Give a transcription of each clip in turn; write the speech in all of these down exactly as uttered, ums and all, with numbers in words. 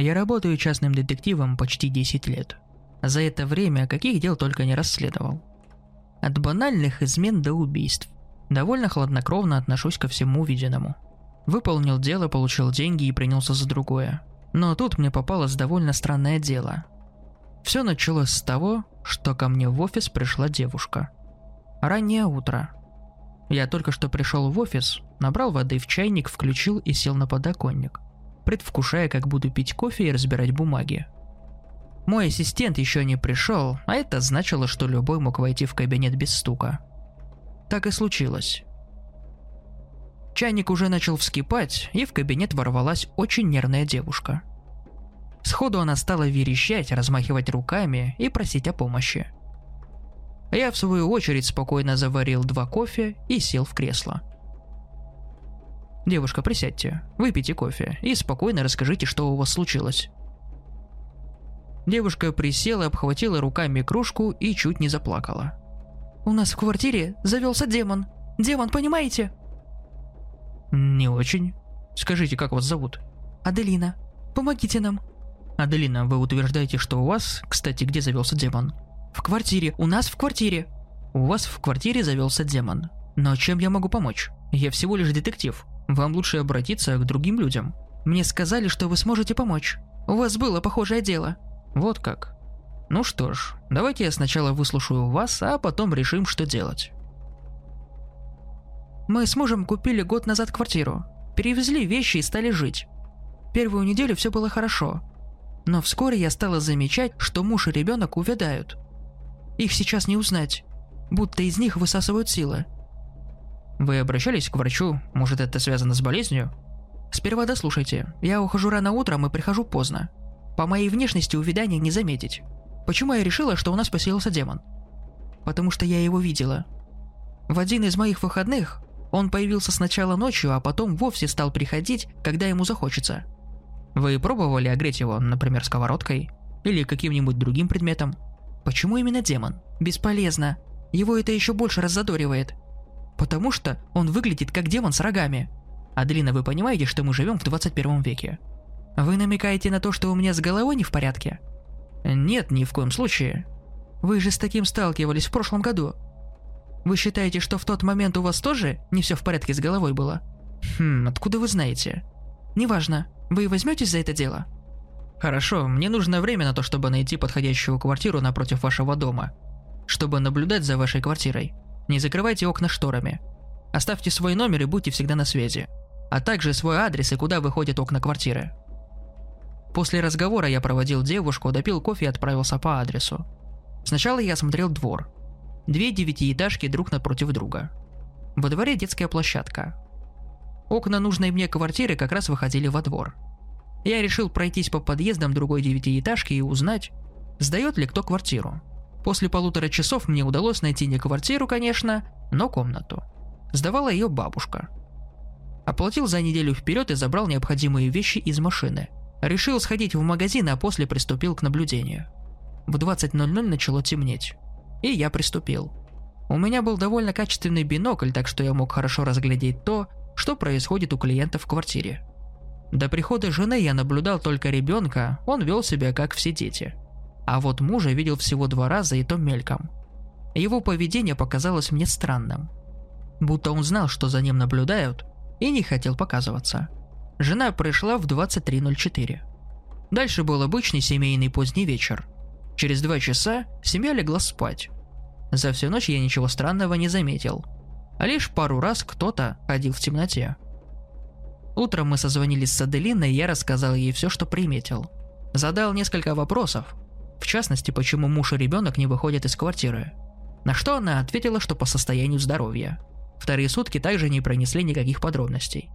Я работаю частным детективом почти десять лет. За это время каких дел только не расследовал. От банальных измен до убийств. Довольно хладнокровно отношусь ко всему увиденному. Выполнил дело, получил деньги и принялся за другое. Но тут мне попалось довольно странное дело. Все началось с того, что ко мне в офис пришла девушка. Раннее утро. Я только что пришел в офис, набрал воды в чайник, включил и сел на подоконник, предвкушая, как буду пить кофе и разбирать бумаги. Мой ассистент еще не пришел, а это значило, что любой мог войти в кабинет без стука. Так и случилось. Чайник уже начал вскипать, и в кабинет ворвалась очень нервная девушка. Сходу она стала верещать, размахивать руками и просить о помощи. Я в свою очередь спокойно заварил два кофе и сел в кресло. «Девушка, присядьте, выпейте кофе и спокойно расскажите, что у вас случилось». Девушка присела, обхватила руками кружку и чуть не заплакала. «У нас в квартире завелся демон. Демон, понимаете?» «Не очень. Скажите, как вас зовут?» «Аделина. Помогите нам». «Аделина, вы утверждаете, что у вас, кстати, где завелся демон?» «В квартире. У нас в квартире». «У вас в квартире завелся демон. Но чем я могу помочь? Я всего лишь детектив. Вам лучше обратиться к другим людям». «Мне сказали, что вы сможете помочь. У вас было похожее дело». «Вот как. Ну что ж, давайте я сначала выслушаю вас, а потом решим, что делать». «Мы с мужем купили год назад квартиру, перевезли вещи и стали жить. Первую неделю все было хорошо, но вскоре я стала замечать, что муж и ребенок увядают. Их сейчас не узнать, будто из них высасывают силы». «Вы обращались к врачу? Может, это связано с болезнью?» «Сперва дослушайте. Я ухожу рано утром и прихожу поздно. По моей внешности увядания не заметить. Почему я решила, что у нас поселился демон? Потому что я его видела. В один из моих выходных он появился сначала ночью, а потом вовсе стал приходить, когда ему захочется». «Вы пробовали огреть его, например, сковородкой? Или каким-нибудь другим предметом?» «Почему именно демон?» «Бесполезно. Его это еще больше раззадоривает. Потому что он выглядит как демон с рогами». «Аделина, вы понимаете, что мы живем в двадцать первом веке?» «Вы намекаете на то, что у меня с головой не в порядке?» «Нет, ни в коем случае». «Вы же с таким сталкивались в прошлом году. Вы считаете, что в тот момент у вас тоже не все в порядке с головой было?» «Хм, откуда вы знаете?» «Неважно. Вы возьметесь за это дело?» «Хорошо, мне нужно время на то, чтобы найти подходящую квартиру напротив вашего дома, чтобы наблюдать за вашей квартирой. Не закрывайте окна шторами. Оставьте свой номер и будьте всегда на связи, а также свой адрес и куда выходят окна квартиры». После разговора я проводил девушку, допил кофе и отправился по адресу. Сначала я осмотрел двор. Две девятиэтажки друг напротив друга. Во дворе детская площадка. Окна нужной мне квартиры как раз выходили во двор. Я решил пройтись по подъездам другой девятиэтажки и узнать, сдает ли кто квартиру. После полутора часов мне удалось найти не квартиру, конечно, но комнату. Сдавала ее бабушка. Оплатил за неделю вперед и забрал необходимые вещи из машины. Решил сходить в магазин, а после приступил к наблюдению. В двадцать ноль-ноль начало темнеть. И я приступил. У меня был довольно качественный бинокль, так что я мог хорошо разглядеть то, что происходит у клиента в квартире. До прихода жены я наблюдал только ребенка, он вел себя как все дети. А вот мужа видел всего два раза, и то мельком. Его поведение показалось мне странным. Будто он знал, что за ним наблюдают, и не хотел показываться. Жена пришла в двадцать три ноль четыре. Дальше был обычный семейный поздний вечер. Через два часа семья легла спать. За всю ночь я ничего странного не заметил. А лишь пару раз кто-то ходил в темноте. Утром мы созвонились с Аделиной, и я рассказал ей все, что приметил. Задал несколько вопросов. В частности, почему муж и ребенок не выходят из квартиры. На что она ответила, что по состоянию здоровья. Вторые сутки также не принесли никаких подробностей.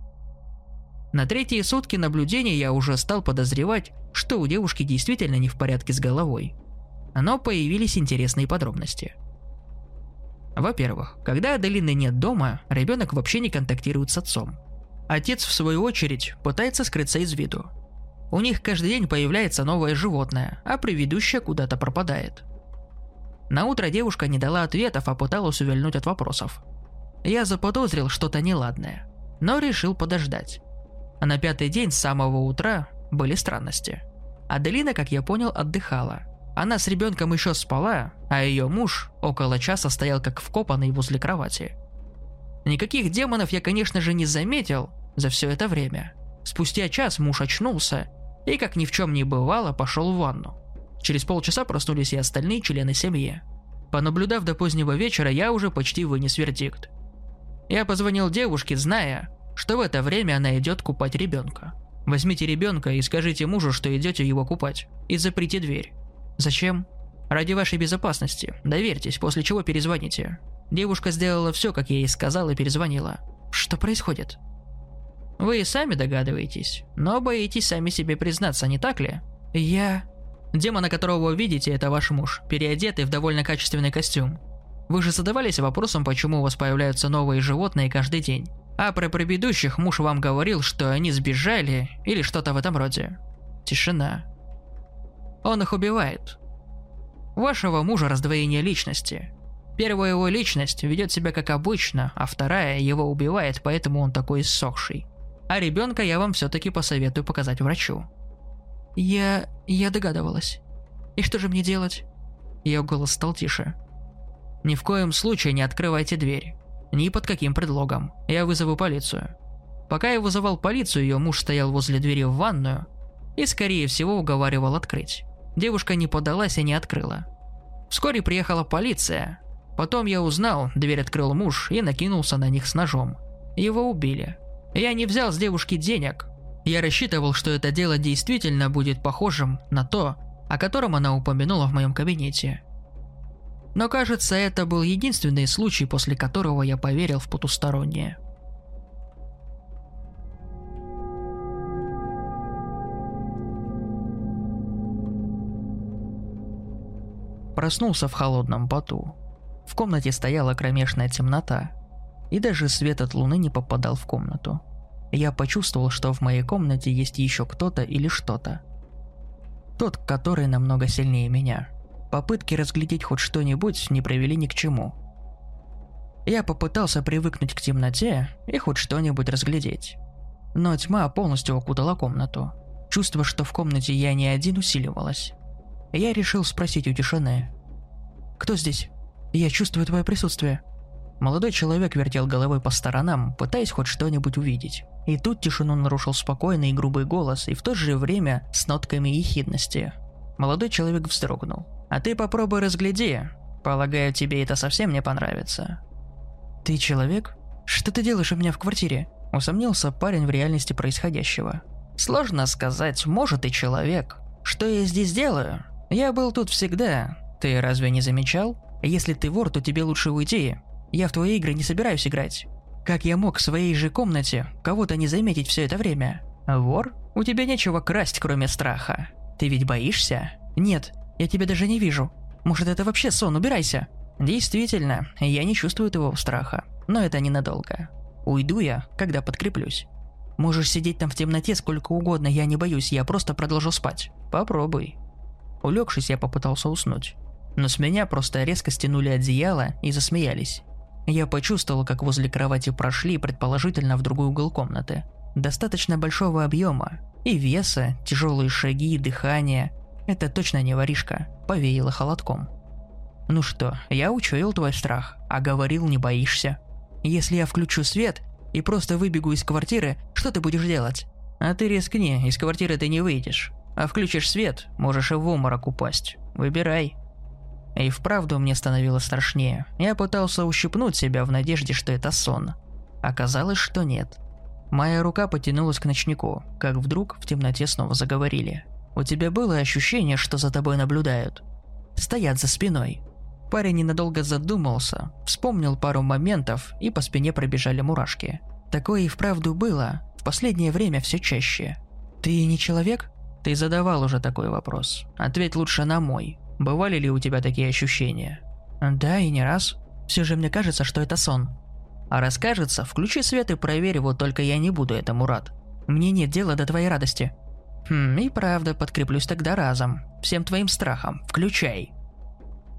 На третьи сутки наблюдения я уже стал подозревать, что у девушки действительно не в порядке с головой. Но появились интересные подробности. Во-первых, когда Аделины нет дома, ребенок вообще не контактирует с отцом. Отец, в свою очередь, пытается скрыться из виду. У них каждый день появляется новое животное, а предыдущее куда-то пропадает. Наутро девушка не дала ответов, а пыталась увильнуть от вопросов. Я заподозрил что-то неладное, но решил подождать. А на пятый день с самого утра были странности. Аделина, как я понял, отдыхала. Она с ребенком еще спала, а ее муж около часа стоял как вкопанный возле кровати. Никаких демонов я, конечно же, не заметил за все это время. Спустя час муж очнулся и, как ни в чем не бывало, пошел в ванну. Через полчаса проснулись и остальные члены семьи. Понаблюдав до позднего вечера, я уже почти вынес вердикт. Я позвонил девушке, зная, что в это время она идет купать ребенка. Возьмите ребенка и скажите мужу, что идете его купать, и заприте дверь. Зачем? Ради вашей безопасности. Доверьтесь, после чего перезвоните. Девушка сделала все, как я ей сказал, и перезвонила. Что происходит? Вы и сами догадываетесь, но боитесь сами себе признаться, не так ли? Я... Демона, которого вы видите, это ваш муж, переодетый в довольно качественный костюм. Вы же задавались вопросом, почему у вас появляются новые животные каждый день. А про предыдущих муж вам говорил, что они сбежали или что-то в этом роде. Тишина. Он их убивает. Вашего мужа раздвоение личности. Первая его личность ведет себя как обычно, а вторая его убивает, поэтому он такой иссохший. А ребенка я вам все-таки посоветую показать врачу. Я... я догадывалась. И что же мне делать? Ее голос стал тише. Ни в коем случае не открывайте дверь. Ни под каким предлогом. Я вызову полицию. Пока я вызывал полицию, ее муж стоял возле двери в ванную и, скорее всего, уговаривал открыть. Девушка не поддалась и не открыла. Вскоре приехала полиция. Потом я узнал, дверь открыл муж и накинулся на них с ножом. Его убили. Я не взял с девушки денег. Я рассчитывал, что это дело действительно будет похожим на то, о котором она упомянула в моем кабинете. Но, кажется, это был единственный случай, после которого я поверил в потустороннее. Проснулся в холодном поту. В комнате стояла кромешная темнота, и даже свет от луны не попадал в комнату. Я почувствовал, что в моей комнате есть еще кто-то или что-то. Тот, который намного сильнее меня. Попытки разглядеть хоть что-нибудь не привели ни к чему. Я попытался привыкнуть к темноте и хоть что-нибудь разглядеть. Но тьма полностью окутала комнату. Чувство, что в комнате я не один, усиливалось. Я решил спросить у тишины. «Кто здесь? Я чувствую твое присутствие». Молодой человек вертел головой по сторонам, пытаясь хоть что-нибудь увидеть. И тут тишину нарушил спокойный и грубый голос, и в то же время с нотками ехидности. Молодой человек вздрогнул. «А ты попробуй разгляди. Полагаю, тебе это совсем не понравится». «Ты человек? Что ты делаешь у меня в квартире?» Усомнился парень в реальности происходящего. «Сложно сказать, может и человек. Что я здесь делаю? Я был тут всегда. Ты разве не замечал? Если ты вор, то тебе лучше уйти. Я в твои игры не собираюсь играть. Как я мог в своей же комнате кого-то не заметить все это время? Вор? У тебя нечего красть, кроме страха. Ты ведь боишься?» «Нет, я тебя даже не вижу. Может, это вообще сон? Убирайся!» «Действительно, я не чувствую твоего страха. Но это ненадолго. Уйду я, когда подкреплюсь. Можешь сидеть там в темноте сколько угодно, я не боюсь, я просто продолжу спать. Попробуй». Улегшись, я попытался уснуть. Но с меня просто резко стянули одеяло и засмеялись. Я почувствовал, как возле кровати прошли, предположительно, в другой угол комнаты. Достаточно большого объема и веса, тяжелые шаги, дыхание. Это точно не воришка, повеяло холодком. «Ну что, я учуял твой страх, а говорил, не боишься. Если я включу свет и просто выбегу из квартиры, что ты будешь делать?» «А ты рискни, из квартиры ты не выйдешь. А включишь свет, можешь и в обморок упасть. Выбирай». И вправду мне становилось страшнее. Я пытался ущипнуть себя в надежде, что это сон. Оказалось, что нет. Моя рука потянулась к ночнику, как вдруг в темноте снова заговорили. «У тебя было ощущение, что за тобой наблюдают? Стоят за спиной». Парень ненадолго задумался, вспомнил пару моментов, и по спине пробежали мурашки. Такое и вправду было, в последнее время все чаще. «Ты не человек?» «Ты задавал уже такой вопрос. Ответь лучше на мой. Бывали ли у тебя такие ощущения?» «Да, и не раз. Все же мне кажется, что это сон». «А раз кажется, включи свет и проверь, вот только я не буду этому рад. Мне нет дела до твоей радости». «Хм, и правда, подкреплюсь тогда разом. Всем твоим страхом. Включай».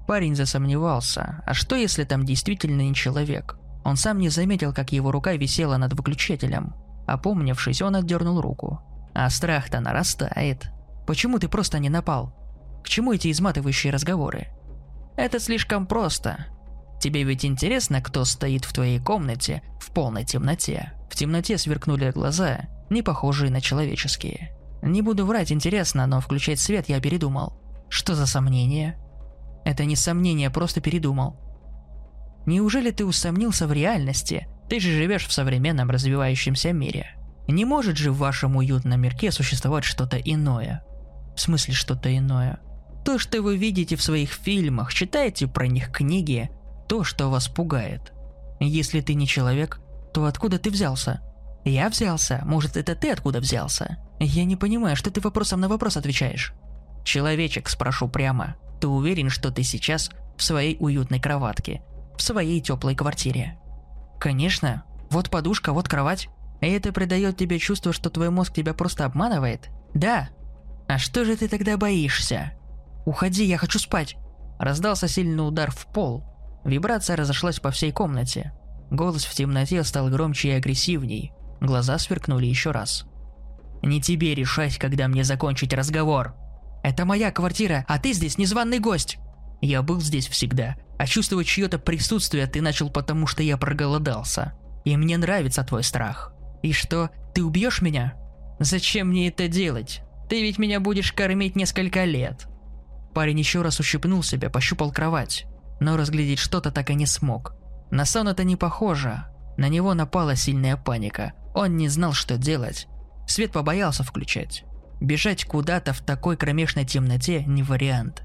Парень засомневался. А что, если там действительно не человек? Он сам не заметил, как его рука висела над выключателем. Опомнившись, он отдернул руку. А страх-то нарастает. Почему ты просто не напал? К чему эти изматывающие разговоры? Это слишком просто. Тебе ведь интересно, кто стоит в твоей комнате в полной темноте. В темноте сверкнули глаза, не похожие на человеческие. Не буду врать, интересно, но включать свет я передумал. Что за сомнение? Это не сомнение, просто передумал. Неужели ты усомнился в реальности? Ты же живешь в современном развивающемся мире. Не может же в вашем уютном мирке существовать что-то иное? В смысле что-то иное? То, что вы видите в своих фильмах, читаете про них книги, то, что вас пугает. Если ты не человек, то откуда ты взялся? Я взялся? Может, это ты откуда взялся? Я не понимаю, что ты вопросом на вопрос отвечаешь. Человечек, спрошу прямо, ты уверен, что ты сейчас в своей уютной кроватке, в своей теплой квартире? Конечно. Вот подушка, вот кровать. И это придает тебе чувство, что твой мозг тебя просто обманывает? Да. А что же ты тогда боишься? Уходи, я хочу спать. Раздался сильный удар в пол. Вибрация разошлась по всей комнате. Голос в темноте стал громче и агрессивней. Глаза сверкнули еще раз. «Не тебе решать, когда мне закончить разговор. Это моя квартира, а ты здесь незваный гость. Я был здесь всегда, а чувствовать чье-то присутствие ты начал потому, что я проголодался. И мне нравится твой страх. И что, ты убьешь меня? Зачем мне это делать? Ты ведь меня будешь кормить несколько лет». Парень еще раз ущипнул себя, пощупал кровать. Но разглядеть что-то так и не смог. На сон это не похоже. На него напала сильная паника. Он не знал, что делать. Свет побоялся включать. Бежать куда-то в такой кромешной темноте не вариант.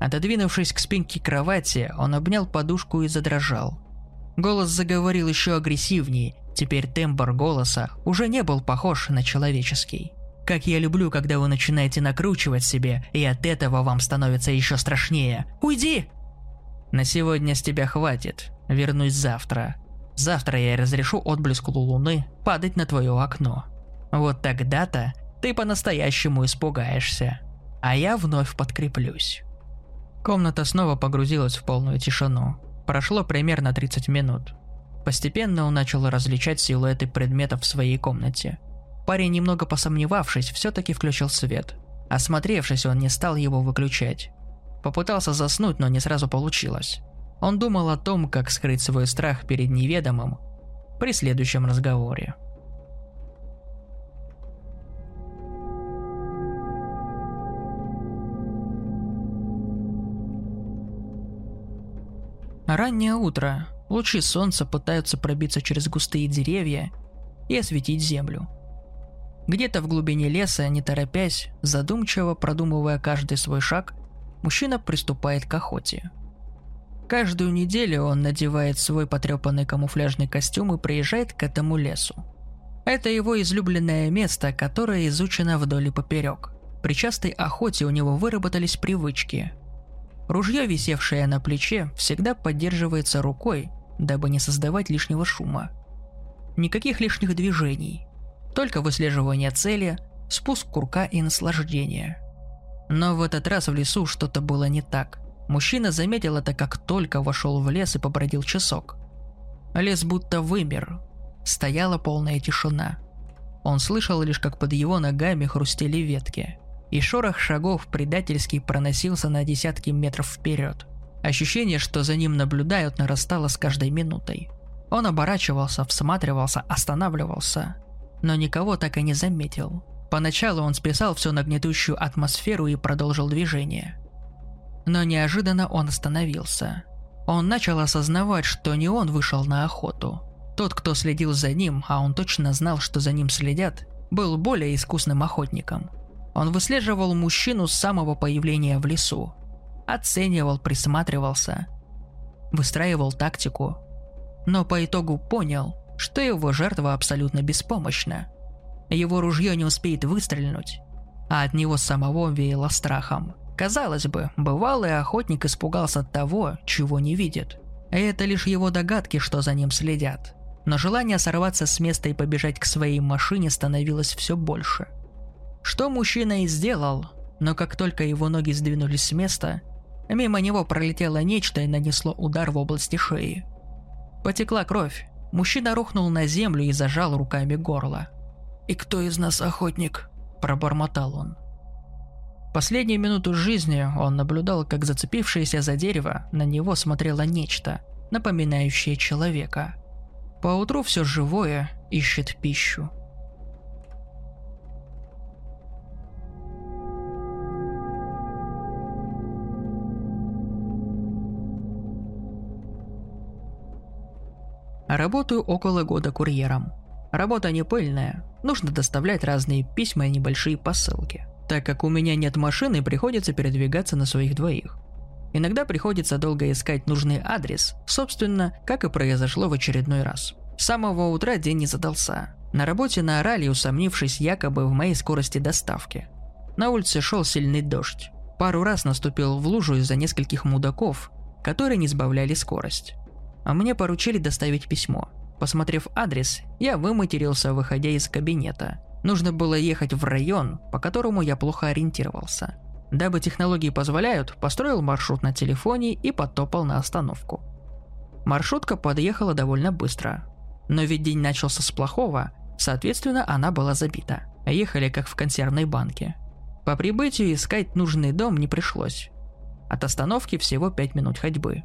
Отодвинувшись к спинке кровати, он обнял подушку и задрожал. Голос заговорил еще агрессивнее. Теперь тембр голоса уже не был похож на человеческий. «Как я люблю, когда вы начинаете накручивать себе, и от этого вам становится еще страшнее. Уйди!» «На сегодня с тебя хватит. Вернусь завтра. Завтра я разрешу отблеску луны падать на твое окно. Вот тогда-то ты по-настоящему испугаешься. А я вновь подкреплюсь». Комната снова погрузилась в полную тишину. Прошло примерно тридцать минут. Постепенно он начал различать силуэты предметов в своей комнате. Парень, немного посомневавшись, все-таки включил свет. Осмотревшись, он не стал его выключать. Попытался заснуть, но не сразу получилось. Он думал о том, как скрыть свой страх перед неведомым при следующем разговоре. Раннее утро. Лучи солнца пытаются пробиться через густые деревья и осветить землю. Где-то в глубине леса, не торопясь, задумчиво продумывая каждый свой шаг, мужчина приступает к охоте. Каждую неделю он надевает свой потрепанный камуфляжный костюм и приезжает к этому лесу. Это его излюбленное место, которое изучено вдоль и поперек. При частой охоте у него выработались привычки. Ружье, висевшее на плече, всегда поддерживается рукой, дабы не создавать лишнего шума. Никаких лишних движений, только выслеживание цели, спуск курка и наслаждение. Но в этот раз в лесу что-то было не так. Мужчина заметил это, как только вошел в лес и побродил часок. Лес будто вымер. Стояла полная тишина. Он слышал лишь, как под его ногами хрустели ветки. И шорох шагов предательски проносился на десятки метров вперед. Ощущение, что за ним наблюдают, нарастало с каждой минутой. Он оборачивался, всматривался, останавливался. Но никого так и не заметил. Поначалу он списал все на гнетущую атмосферу и продолжил движение. Но неожиданно он остановился. Он начал осознавать, что не он вышел на охоту. Тот, кто следил за ним, а он точно знал, что за ним следят, был более искусным охотником. Он выслеживал мужчину с самого появления в лесу. Оценивал, присматривался. Выстраивал тактику. Но по итогу понял, что его жертва абсолютно беспомощна. Его ружье не успеет выстрелить, а от него самого веяло страхом. Казалось бы, бывалый охотник испугался от того, чего не видит. И это лишь его догадки, что за ним следят. Но желание сорваться с места и побежать к своей машине становилось все больше. Что мужчина и сделал, но как только его ноги сдвинулись с места, мимо него пролетело нечто и нанесло удар в области шеи. Потекла кровь. Мужчина рухнул на землю и зажал руками горло. «И кто из нас охотник?» – пробормотал он. Последнюю минуту жизни он наблюдал, как зацепившееся за дерево на него смотрело нечто, напоминающее человека. Поутру все живое ищет пищу. Работаю около года курьером. Работа не пыльная, нужно доставлять разные письма и небольшие посылки. Так как у меня нет машины, приходится передвигаться на своих двоих. Иногда приходится долго искать нужный адрес, собственно, как и произошло в очередной раз. С самого утра день не задался. На работе наорали, усомнившись якобы в моей скорости доставки. На улице шел сильный дождь. Пару раз наступил в лужу из-за нескольких мудаков, которые не сбавляли скорость. А мне поручили доставить письмо. Посмотрев адрес, я выматерился, выходя из кабинета. Нужно было ехать в район, по которому я плохо ориентировался. Дабы технологии позволяют, построил маршрут на телефоне и потопал на остановку. Маршрутка подъехала довольно быстро. Но ведь день начался с плохого, соответственно, она была забита. Ехали как в консервной банке. По прибытию искать нужный дом не пришлось. От остановки всего пять минут ходьбы.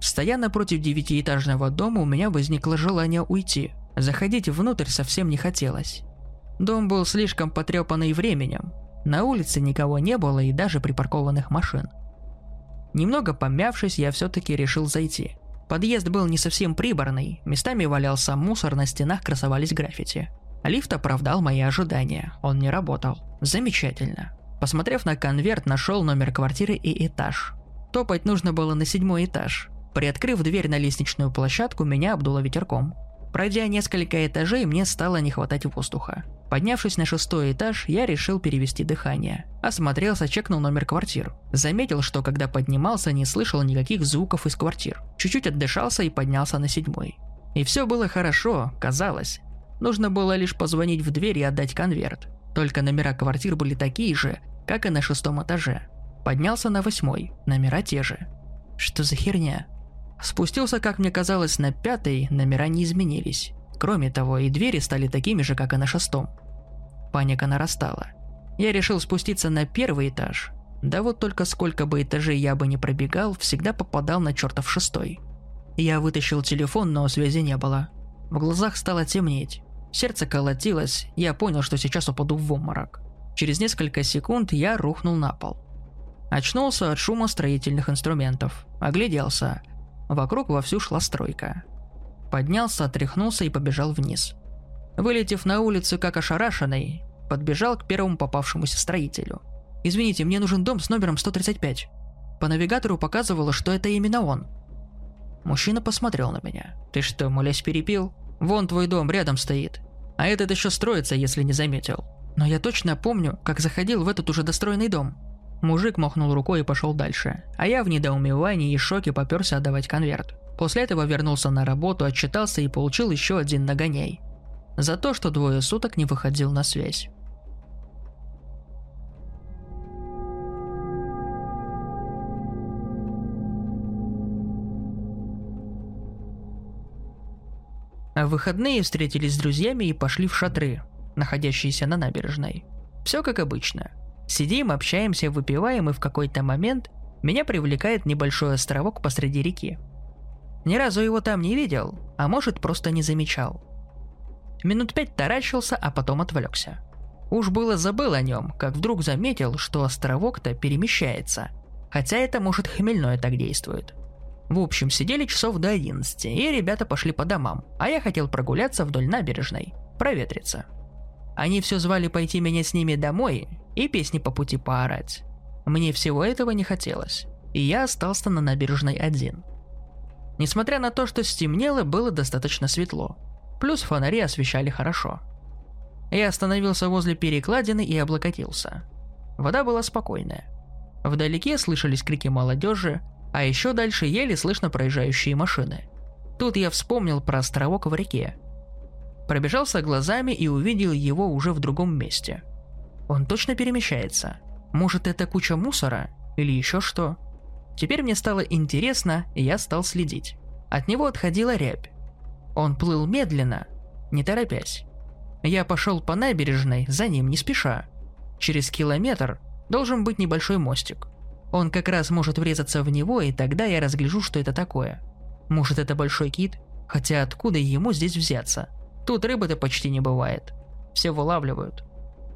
Стоя напротив девятиэтажного дома, у меня возникло желание уйти. Заходить внутрь совсем не хотелось. Дом был слишком потрепанный временем. На улице никого не было и даже припаркованных машин. Немного помявшись, я все-таки решил зайти. Подъезд был не совсем прибранный, местами валялся мусор, на стенах красовались граффити. Лифт оправдал мои ожидания, он не работал. Замечательно. Посмотрев на конверт, нашел номер квартиры и этаж. Топать нужно было на седьмой этаж. Приоткрыв дверь на лестничную площадку, меня обдуло ветерком. Пройдя несколько этажей, мне стало не хватать воздуха. Поднявшись на шестой этаж, я решил перевести дыхание. Осмотрелся, чекнул номер квартир. Заметил, что когда поднимался, не слышал никаких звуков из квартир. Чуть-чуть отдышался и поднялся на седьмой. И все было хорошо, казалось. Нужно было лишь позвонить в дверь и отдать конверт. Только номера квартир были такие же, как и на шестом этаже. Поднялся на восьмой, номера те же. Что за херня? Спустился, как мне казалось, на пятый, номера не изменились. Кроме того, и двери стали такими же, как и на шестом. Паника нарастала. Я решил спуститься на первый этаж. Да вот только сколько бы этажей я бы не пробегал, всегда попадал на чертов шестой. Я вытащил телефон, но связи не было. В глазах стало темнеть. Сердце колотилось, я понял, что сейчас упаду в обморок. Через несколько секунд я рухнул на пол. Очнулся от шума строительных инструментов. Огляделся. Вокруг вовсю шла стройка. Поднялся, отряхнулся и побежал вниз. Вылетев на улицу как ошарашенный, подбежал к первому попавшемуся строителю. «Извините, мне нужен дом с номером сто тридцать пять». По навигатору показывало, что это именно он. Мужчина посмотрел на меня. «Ты что, мулясь перепил? Вон твой дом рядом стоит. А этот еще строится, если не заметил». Но я точно помню, как заходил в этот уже достроенный дом. Мужик махнул рукой и пошел дальше, а я в недоумевании и шоке попёрся отдавать конверт. После этого вернулся на работу, отчитался и получил еще один нагоняй. За то, что двое суток не выходил на связь. В выходные встретились с друзьями и пошли в шатры, находящиеся на набережной. Все как обычно. Сидим, общаемся, выпиваем, и в какой-то момент меня привлекает небольшой островок посреди реки. Ни разу его там не видел, а может, просто не замечал. Минут пять таращился, а потом отвлекся. Уж было забыл о нем, как вдруг заметил, что островок-то перемещается. Хотя это, может, хмельное так действует. В общем, сидели часов до одиннадцати, и ребята пошли по домам, а я хотел прогуляться вдоль набережной, проветриться. Они все звали пойти меня с ними домой и песни по пути поорать. Мне всего этого не хотелось, и я остался на набережной один. Несмотря на то, что стемнело, было достаточно светло, плюс фонари освещали хорошо. Я остановился возле перекладины и облокотился. Вода была спокойная. Вдалеке слышались крики молодежи, а еще дальше еле слышно проезжающие машины. Тут я вспомнил про островок в реке. Пробежался глазами и увидел его уже в другом месте. Он точно перемещается. Может, это куча мусора? Или еще что? Теперь мне стало интересно, и я стал следить. От него отходила рябь. Он плыл медленно, не торопясь. Я пошел по набережной, за ним не спеша. Через километр должен быть небольшой мостик. Он как раз может врезаться в него, и тогда я разгляжу, что это такое. Может, это большой кит? Хотя откуда ему здесь взяться? Тут рыбы-то почти не бывает. Все вылавливают.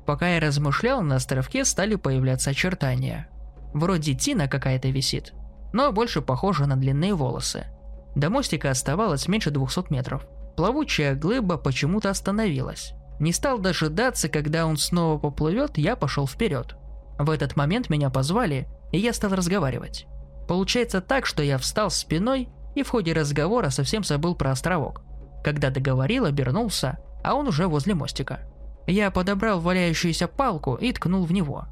Пока я размышлял, на островке стали появляться очертания. Вроде тина какая-то висит, но больше похожа на длинные волосы. До мостика оставалось меньше двухсот метров. Плавучая глыба почему-то остановилась. Не стал дожидаться, когда он снова поплывет, я пошел вперед. В этот момент меня позвали, и я стал разговаривать. Получается так, что я встал спиной и в ходе разговора совсем забыл про островок. Когда договорил, обернулся, а он уже возле мостика. Я подобрал валяющуюся палку и ткнул в него.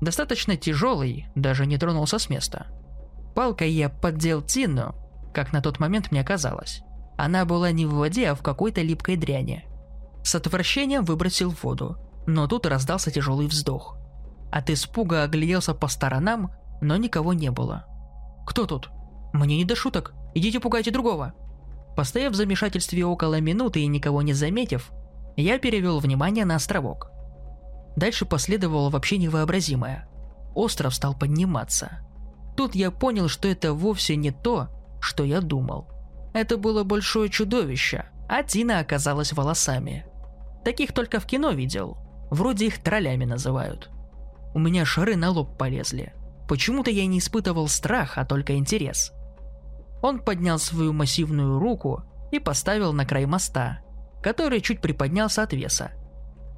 Достаточно тяжелый, даже не тронулся с места. Палкой я поддел тину, как на тот момент мне казалось. Она была не в воде, а в какой-то липкой дряни. С отвращением выбросил в воду, но тут раздался тяжелый вздох. От испуга огляделся по сторонам, но никого не было. «Кто тут? Мне не до шуток, идите пугайте другого!» Постояв в замешательстве около минуты и никого не заметив, я перевел внимание на островок. Дальше последовало вообще невообразимое. Остров стал подниматься. Тут я понял, что это вовсе не то, что я думал. Это было большое чудовище, а тина оказалась волосами. Таких только в кино видел. Вроде их троллями называют. У меня шары на лоб полезли. Почему-то я не испытывал страх, а только интерес. Он поднял свою массивную руку и поставил на край моста, который чуть приподнялся от веса.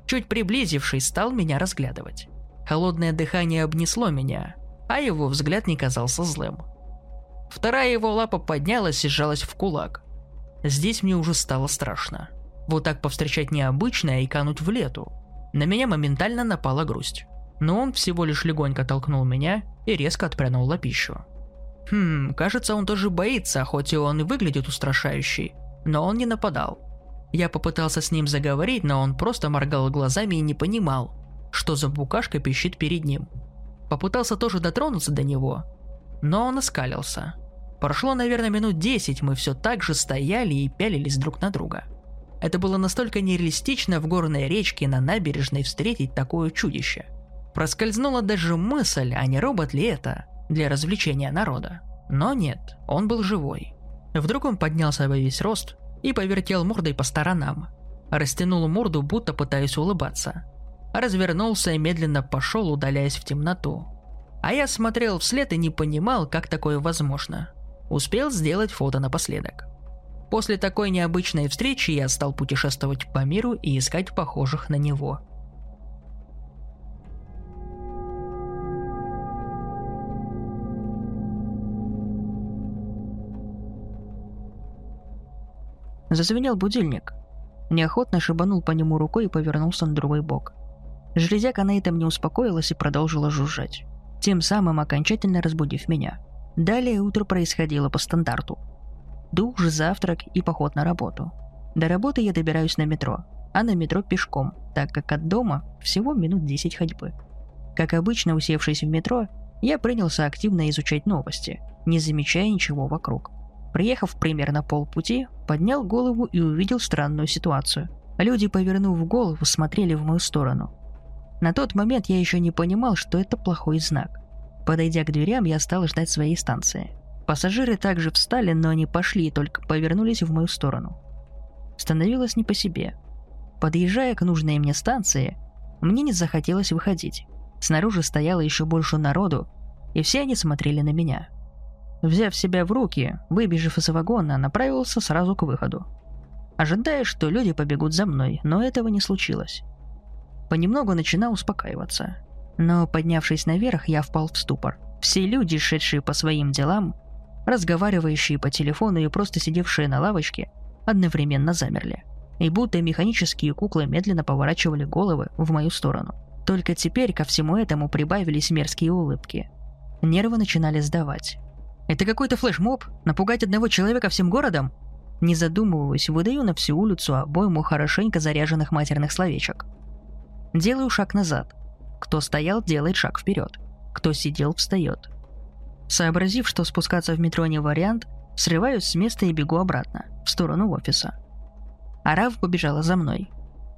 Чуть приблизившись, стал меня разглядывать. Холодное дыхание обнесло меня, а его взгляд не казался злым. Вторая его лапа поднялась и сжалась в кулак. Здесь мне уже стало страшно. Вот так повстречать необычное и кануть в лету. На меня моментально напала грусть. Но он всего лишь легонько толкнул меня и резко отпрянул лапищу. Хм, кажется, он тоже боится, хоть и он и выглядит устрашающий. Но он не нападал. Я попытался с ним заговорить, но он просто моргал глазами и не понимал, что за букашка пищит перед ним. Попытался тоже дотронуться до него, но он оскалился. Прошло, наверное, минут десять, мы все так же стояли и пялились друг на друга. Это было настолько нереалистично в горной речке на набережной встретить такое чудище. Проскользнула даже мысль, а не робот ли это, для развлечения народа. Но нет, он был живой. Вдруг он поднялся во весь рост и повертел мордой по сторонам. Растянул морду, будто пытаясь улыбаться. Развернулся и медленно пошел, удаляясь в темноту. А я смотрел вслед и не понимал, как такое возможно. Успел сделать фото напоследок. После такой необычной встречи я стал путешествовать по миру и искать похожих на него. Зазвенел будильник. Неохотно шибанул по нему рукой и повернулся на другой бок. Железяка на этом не успокоилась и продолжила жужжать, тем самым окончательно разбудив меня. Далее утро происходило по стандарту. Душ, завтрак и поход на работу. До работы я добираюсь на метро, а на метро пешком, так как от дома всего минут десять ходьбы. Как обычно, усевшись в метро, я принялся активно изучать новости, не замечая ничего вокруг. Приехав примерно полпути, поднял голову и увидел странную ситуацию. Люди, повернув голову, смотрели в мою сторону. На тот момент я еще не понимал, что это плохой знак. Подойдя к дверям, я стал ждать своей станции. Пассажиры также встали, но не пошли, только повернулись в мою сторону. Становилось не по себе. Подъезжая к нужной мне станции, мне не захотелось выходить. Снаружи стояло еще больше народу, и все они смотрели на меня. Взяв себя в руки, выбежав из вагона, направился сразу к выходу, ожидая, что люди побегут за мной, но этого не случилось. Понемногу начинал успокаиваться. Но, поднявшись наверх, я впал в ступор. Все люди, шедшие по своим делам, разговаривающие по телефону и просто сидевшие на лавочке, одновременно замерли. И будто механические куклы медленно поворачивали головы в мою сторону. Только теперь ко всему этому прибавились мерзкие улыбки. Нервы начинали сдавать. «Это какой-то флешмоб? Напугать одного человека всем городом?» Не задумываясь, выдаю на всю улицу обойму хорошенько заряженных матерных словечек. Делаю шаг назад. Кто стоял, делает шаг вперед. Кто сидел, встает. Сообразив, что спускаться в метро не вариант, срываюсь с места и бегу обратно, в сторону офиса. Арав побежала за мной.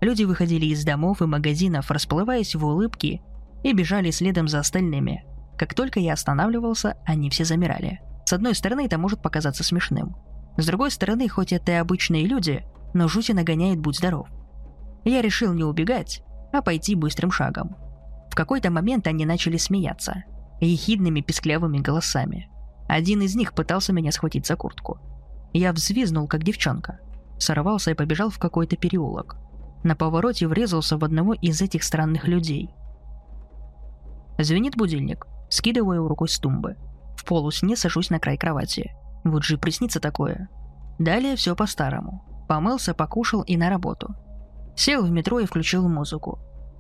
Люди выходили из домов и магазинов, расплываясь в улыбки и бежали следом за остальными. Как только я останавливался, они все замирали. С одной стороны, это может показаться смешным. С другой стороны, хоть это и обычные люди, но жути нагоняет будь здоров. Я решил не убегать, а пойти быстрым шагом. В какой-то момент они начали смеяться. Ехидными писклявыми голосами. Один из них пытался меня схватить за куртку. Я взвизгнул, как девчонка. Сорвался и побежал в какой-то переулок. На повороте врезался в одного из этих странных людей. Звенит будильник. Скидываю рукой с тумбы. В полусне сажусь на край кровати. Вот же приснится такое. Далее все по-старому. Помылся, покушал и на работу. Сел в метро и включил музыку.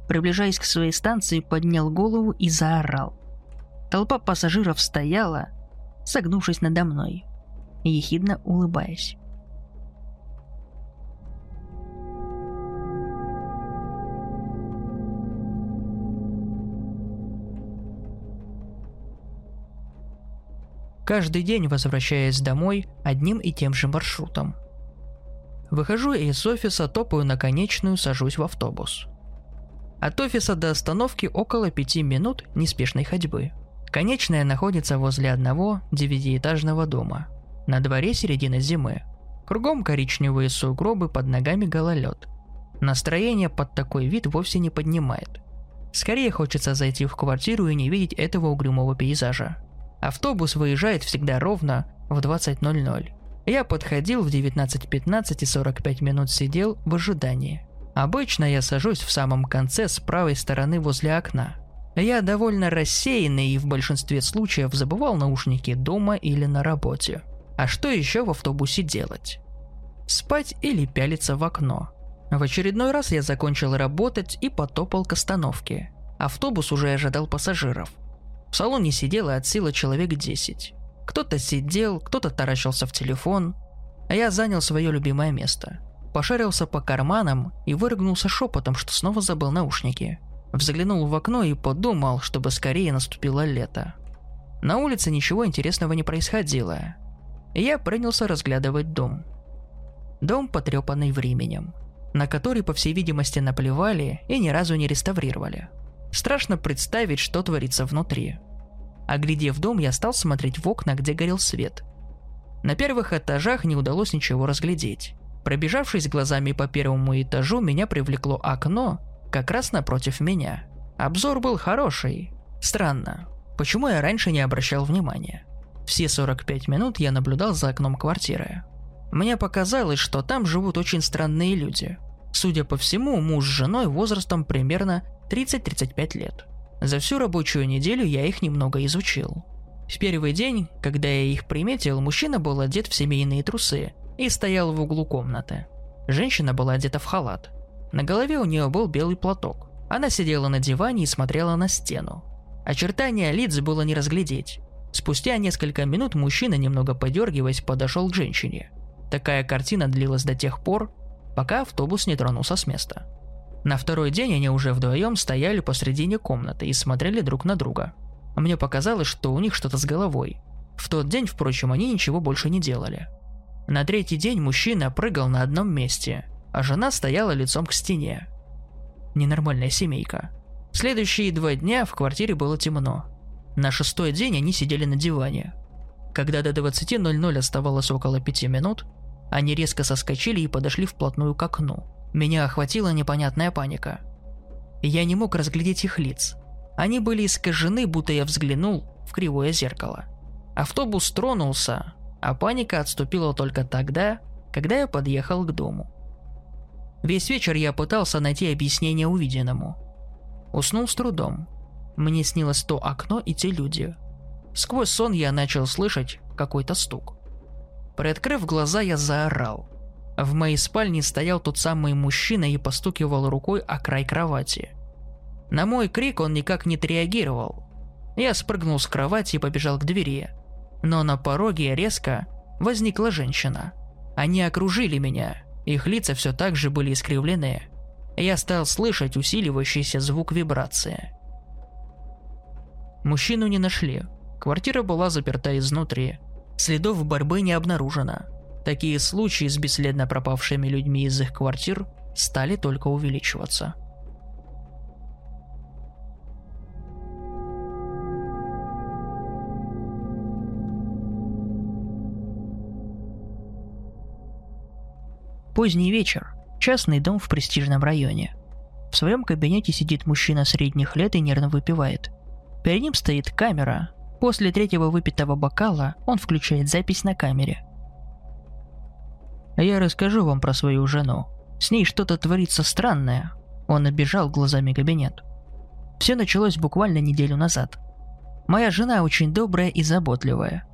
Приближаясь к своей станции, поднял голову и заорал. Толпа пассажиров стояла, согнувшись надо мной, ехидно улыбаясь. Каждый день возвращаясь домой одним и тем же маршрутом. Выхожу из офиса, топаю на конечную, сажусь в автобус. От офиса до остановки около пяти минут неспешной ходьбы. Конечная находится возле одного девятиэтажного дома. На дворе середина зимы. Кругом коричневые сугробы, под ногами гололед. Настроение под такой вид вовсе не поднимает. Скорее хочется зайти в квартиру и не видеть этого угрюмого пейзажа. Автобус выезжает всегда ровно в двадцать ноль-ноль. Я подходил в девятнадцать пятнадцать и сорок пять минут сидел в ожидании. Обычно я сажусь в самом конце с правой стороны возле окна. Я довольно рассеянный и в большинстве случаев забывал наушники дома или на работе. А что еще в автобусе делать? Спать или пялиться в окно. В очередной раз я закончил работать и потопал к остановке. Автобус уже ожидал пассажиров. В салоне сидело от силы человек десять. Кто-то сидел, кто-то таращился в телефон. А я занял свое любимое место. Пошарился по карманам и вырыгнулся шепотом, что снова забыл наушники. Взглянул в окно и подумал, чтобы скорее наступило лето. На улице ничего интересного не происходило. Я принялся разглядывать дом. Дом, потрепанный временем, на который, по всей видимости, наплевали и ни разу не реставрировали. Страшно представить, что творится внутри. Оглядев дом, я стал смотреть в окна, где горел свет. На первых этажах не удалось ничего разглядеть. Пробежавшись глазами по первому этажу, меня привлекло окно, как раз напротив меня. Обзор был хороший. Странно, почему я раньше не обращал внимания? Все сорок пять минут я наблюдал за окном квартиры. Мне показалось, что там живут очень странные люди. Судя по всему, муж с женой возрастом примерно тридцать-тридцать пять лет. За всю рабочую неделю я их немного изучил. В первый день, когда я их приметил, мужчина был одет в семейные трусы и стоял в углу комнаты. Женщина была одета в халат. На голове у нее был белый платок. Она сидела на диване и смотрела на стену. Очертания лиц было не разглядеть. Спустя несколько минут мужчина, немного подергиваясь, подошел к женщине. Такая картина длилась до тех пор, пока автобус не тронулся с места. На второй день они уже вдвоем стояли посредине комнаты и смотрели друг на друга. Мне показалось, что у них что-то с головой. В тот день, впрочем, они ничего больше не делали. На третий день мужчина прыгал на одном месте, а жена стояла лицом к стене. Ненормальная семейка. Следующие два дня в квартире было темно. На шестой день они сидели на диване. Когда до двадцати ноль-ноль оставалось около пяти минут, они резко соскочили и подошли вплотную к окну. Меня охватила непонятная паника. Я не мог разглядеть их лиц. Они были искажены, будто я взглянул в кривое зеркало. Автобус тронулся, а паника отступила только тогда, когда я подъехал к дому. Весь вечер я пытался найти объяснение увиденному. Уснул с трудом. Мне снилось то окно и те люди. Сквозь сон я начал слышать какой-то стук. Приоткрыв глаза, я заорал. В моей спальне стоял тот самый мужчина и постукивал рукой о край кровати. На мой крик он никак не отреагировал. Я спрыгнул с кровати и побежал к двери. Но на пороге резко возникла женщина. Они окружили меня. Их лица все так же были искривлены. Я стал слышать усиливающийся звук вибрации. Мужчину не нашли. Квартира была заперта изнутри. Следов борьбы не обнаружено. Такие случаи с бесследно пропавшими людьми из их квартир стали только увеличиваться. Поздний вечер. Частный дом в престижном районе. В своем кабинете сидит мужчина средних лет и нервно выпивает. Перед ним стоит камера. После третьего выпитого бокала он включает запись на камере. «Я расскажу вам про свою жену. С ней что-то творится странное». Он обежал глазами кабинет. «Все началось буквально неделю назад. Моя жена очень добрая и заботливая.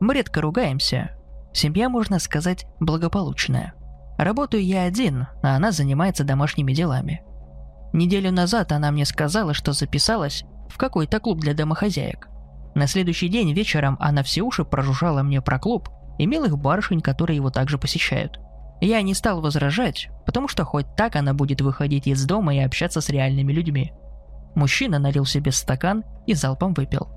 Мы редко ругаемся. Семья, можно сказать, благополучная. Работаю я один, а она занимается домашними делами. Неделю назад она мне сказала, что записалась в какой-то клуб для домохозяек. На следующий день вечером она все уши прожужжала мне про клуб и милых барышень, которые его также посещают. Я не стал возражать, потому что хоть так она будет выходить из дома и общаться с реальными людьми». Мужчина налил себе стакан и залпом выпил.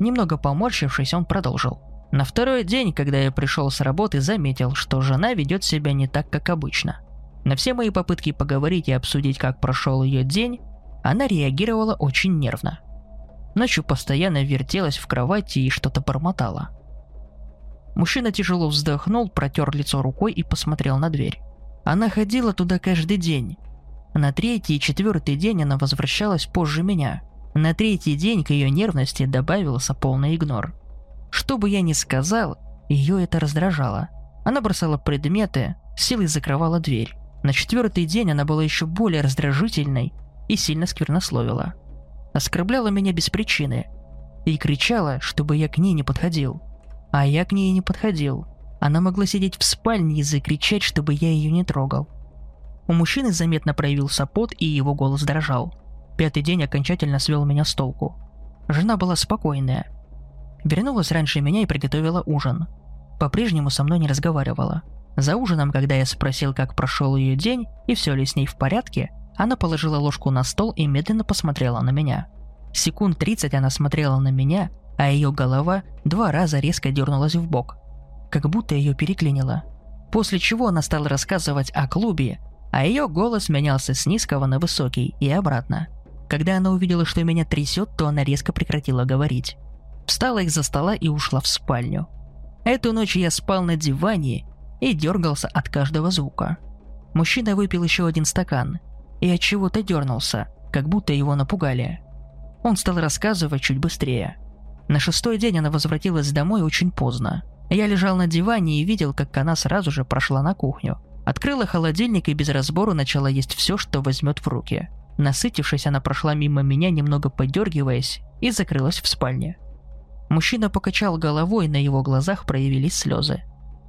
Немного поморщившись, он продолжил. «На второй день, когда я пришел с работы, заметил, что жена ведет себя не так, как обычно. На все мои попытки поговорить и обсудить, как прошел ее день, она реагировала очень нервно. Ночью постоянно вертелась в кровати и что-то бормотала». Мужчина тяжело вздохнул, протер лицо рукой и посмотрел на дверь. «Она ходила туда каждый день. На третий и четвертый день она возвращалась позже меня. На третий день к ее нервности добавился полный игнор. Что бы я ни сказал, ее это раздражало. Она бросала предметы, силой закрывала дверь. На четвертый день она была еще более раздражительной и сильно сквернословила. Оскорбляла меня без причины и кричала, чтобы я к ней не подходил. А я к ней не подходил. Она могла сидеть в спальне и закричать, чтобы я ее не трогал». У мужчины заметно проявился пот, и его голос дрожал. «Пятый день окончательно свел меня с толку. Жена была спокойная. Вернулась раньше меня и приготовила ужин. По-прежнему со мной не разговаривала. За ужином, когда я спросил, как прошел ее день и все ли с ней в порядке, она положила ложку на стол и медленно посмотрела на меня. Секунд тридцать она смотрела на меня, а ее голова два раза резко дернулась вбок, как будто ее переклинило. После чего она стала рассказывать о клубе, а ее голос менялся с низкого на высокий и обратно. Когда она увидела, что меня трясет, то она резко прекратила говорить. Встала из-за стола и ушла в спальню. Эту ночь я спал на диване и дергался от каждого звука». Мужчина выпил еще один стакан и от чего-то дернулся, как будто его напугали. Он стал рассказывать чуть быстрее. «На шестой день она возвратилась домой очень поздно. Я лежал на диване и видел, как она сразу же прошла на кухню. Открыла холодильник и без разбору начала есть все, что возьмет в руки. Насытившись, она прошла мимо меня, немного подергиваясь, и закрылась в спальне». Мужчина покачал головой, на его глазах проявились слезы.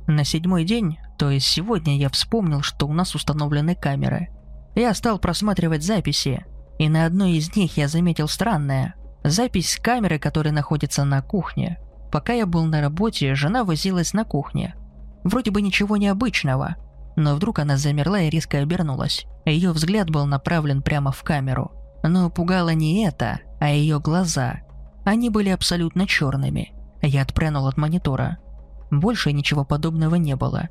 «На седьмой день, то есть сегодня, я вспомнил, что у нас установлены камеры. Я стал просматривать записи, и на одной из них я заметил странное. Запись камеры, которая находится на кухне. Пока я был на работе, жена возилась на кухне. Вроде бы ничего необычного. Но вдруг она замерла и резко обернулась. Ее взгляд был направлен прямо в камеру. Но пугало не это, а ее глаза. Они были абсолютно черными. Я отпрянул от монитора. Больше ничего подобного не было.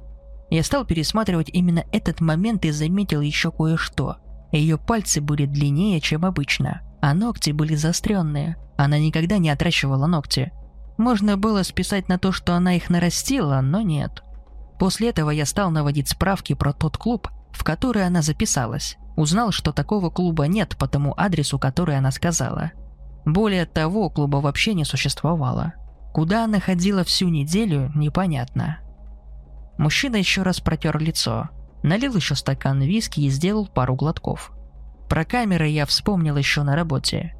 Я стал пересматривать именно этот момент и заметил еще кое-что. Ее пальцы были длиннее, чем обычно, а ногти были заостренные. Она никогда не отращивала ногти. Можно было списать на то, что она их нарастила, но нет. После этого я стал наводить справки про тот клуб, в который она записалась. Узнал, что такого клуба нет по тому адресу, который она сказала. Более того, клуба вообще не существовало. Куда она ходила всю неделю, непонятно». Мужчина еще раз протер лицо, налил еще стакан виски и сделал пару глотков. «Про камеры я вспомнил еще на работе.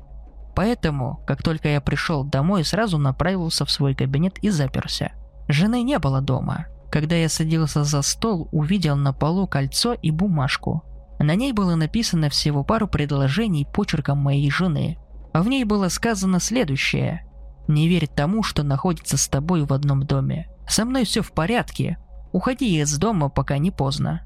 Поэтому, как только я пришел домой, сразу направился в свой кабинет и заперся. Жены не было дома. Когда я садился за стол, увидел на полу кольцо и бумажку. На ней было написано всего пару предложений почерком моей жены. В ней было сказано следующее. «Не верь тому, что находится с тобой в одном доме. Со мной все в порядке. Уходи из дома, пока не поздно.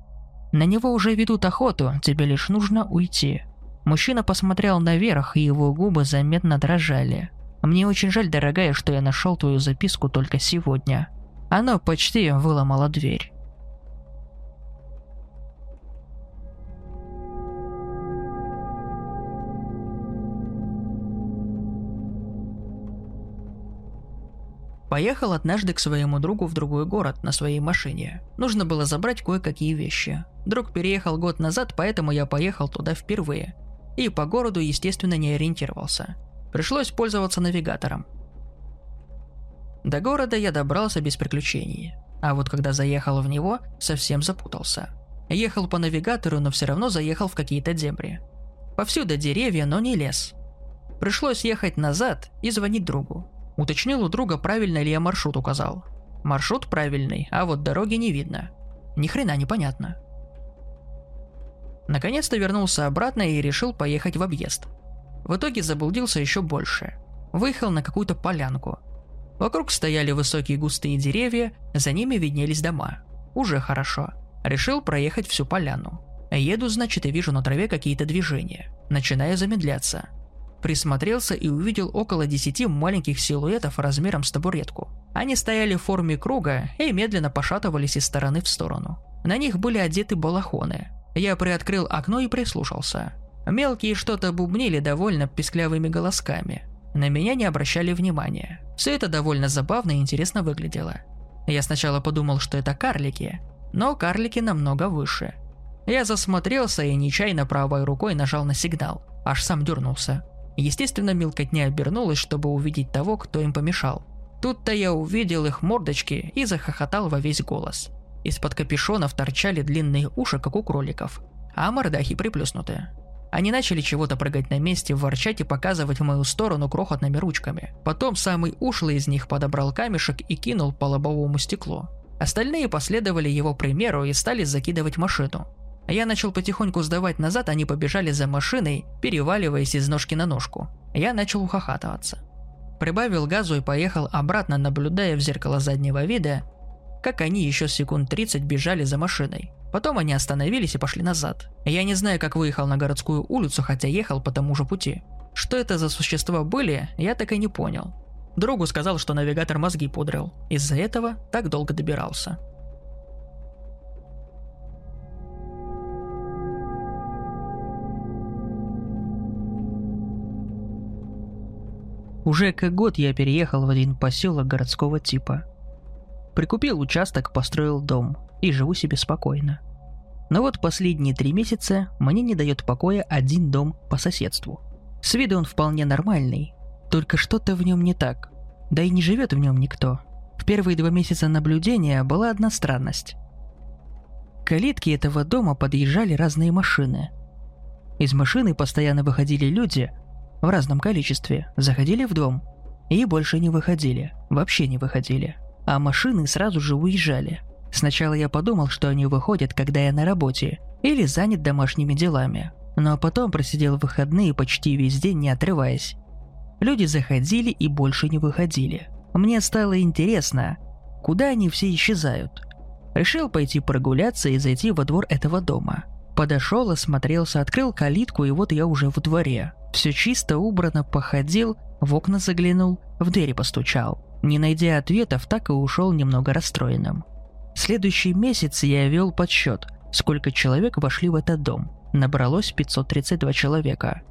На него уже ведут охоту, тебе лишь нужно уйти». Мужчина посмотрел наверх, и его губы заметно дрожали. «Мне очень жаль, дорогая, что я нашел твою записку только сегодня. Оно почти выломало дверь». Поехал однажды к своему другу в другой город на своей машине. Нужно было забрать кое-какие вещи. Друг переехал год назад, поэтому я поехал туда впервые. И по городу, естественно, не ориентировался. Пришлось пользоваться навигатором. До города я добрался без приключений. А вот когда заехал в него, совсем запутался. Ехал по навигатору, но все равно заехал в какие-то дебри. Повсюду деревья, но не лес. Пришлось ехать назад и звонить другу. Уточнил у друга, правильно ли я маршрут указал. Маршрут правильный, а вот дороги не видно. Ни хрена непонятно. Наконец-то вернулся обратно и решил поехать в объезд. В итоге заблудился еще больше. Выехал на какую-то полянку. Вокруг стояли высокие густые деревья, за ними виднелись дома. Уже хорошо. Решил проехать всю поляну. Еду, значит, и вижу на траве какие-то движения. Начинаю замедляться. Присмотрелся и увидел около десяти маленьких силуэтов размером с табуретку. Они стояли в форме круга и медленно пошатывались из стороны в сторону. На них были одеты балахоны. Я приоткрыл окно и прислушался. Мелкие что-то бубнили довольно писклявыми голосками. На меня не обращали внимания. Все это довольно забавно и интересно выглядело. Я сначала подумал, что это карлики, но карлики намного выше. Я засмотрелся и нечаянно правой рукой нажал на сигнал. Аж сам дернулся. Естественно, мелкотня обернулась, чтобы увидеть того, кто им помешал. Тут-то я увидел их мордочки и захохотал во весь голос. Из-под капюшонов торчали длинные уши, как у кроликов, а мордахи приплюснуты. Они начали чего-то прыгать на месте, ворчать и показывать в мою сторону крохотными ручками. Потом самый ушлый из них подобрал камешек и кинул по лобовому стеклу. Остальные последовали его примеру и стали закидывать машину. Я начал потихоньку сдавать назад, они побежали за машиной, переваливаясь из ножки на ножку. Я начал ухахатываться. Прибавил газу и поехал обратно, наблюдая в зеркало заднего вида, как они еще секунд тридцать бежали за машиной. Потом они остановились и пошли назад. Я не знаю, как выехал на городскую улицу, хотя ехал по тому же пути. Что это за существа были, я так и не понял. Другу сказал, что навигатор мозги пудрил. Из-за этого так долго добирался. Уже как год я переехал в один поселок городского типа. Прикупил участок, построил дом и живу себе спокойно. Но вот последние три месяца мне не дает покоя один дом по соседству. С виду он вполне нормальный, только что-то в нем не так. Да и не живет в нем никто. В первые два месяца наблюдения была одна странность. К калитке этого дома подъезжали разные машины. Из машины постоянно выходили люди, в разном количестве, заходили в дом и больше не выходили, вообще не выходили. А машины сразу же уезжали. Сначала я подумал, что они выходят, когда я на работе или занят домашними делами. Но потом просидел в выходные почти весь день, не отрываясь. Люди заходили и больше не выходили. Мне стало интересно, куда они все исчезают. Решил пойти прогуляться и зайти во двор этого дома. Подошел, осмотрелся, открыл калитку, и вот я уже во дворе. Все чисто, убрано, походил, в окна заглянул, в дверь постучал. Не найдя ответов, так и ушел немного расстроенным. Следующий месяц я вел подсчет, сколько человек вошли в этот дом. Набралось пятьсот тридцать два человека.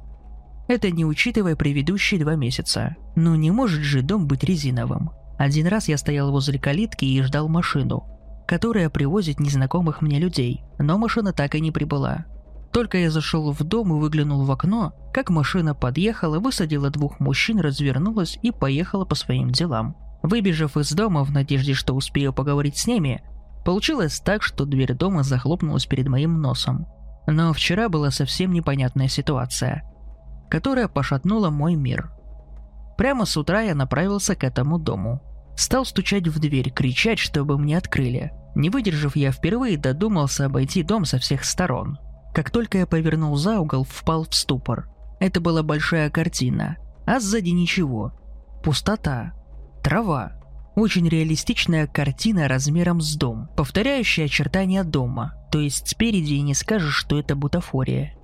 Это не учитывая предыдущие два месяца. Ну не может же дом быть резиновым. Один раз я стоял возле калитки и ждал машину, которая привозит незнакомых мне людей, но машина так и не прибыла. Только я зашел в дом и выглянул в окно, как машина подъехала, высадила двух мужчин, развернулась и поехала по своим делам. Выбежав из дома в надежде, что успею поговорить с ними, получилось так, что дверь дома захлопнулась перед моим носом. Но вчера была совсем непонятная ситуация, которая пошатнула мой мир. Прямо с утра я направился к этому дому. Стал стучать в дверь, кричать, чтобы мне открыли. Не выдержав, я впервые додумался обойти дом со всех сторон. Как только я повернул за угол, впал в ступор. Это была большая картина, а сзади ничего. Пустота. Трава. Очень реалистичная картина размером с дом, повторяющая очертания дома, то есть спереди и не скажешь, что это бутафория.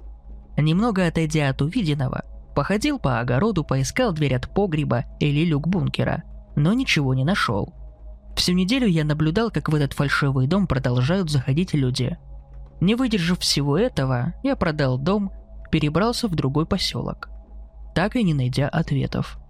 Немного отойдя от увиденного, походил по огороду, поискал дверь от погреба или люк бункера, но ничего не нашел. Всю неделю я наблюдал, как в этот фальшивый дом продолжают заходить люди. Не выдержав всего этого, я продал дом, перебрался в другой поселок, так и не найдя ответов.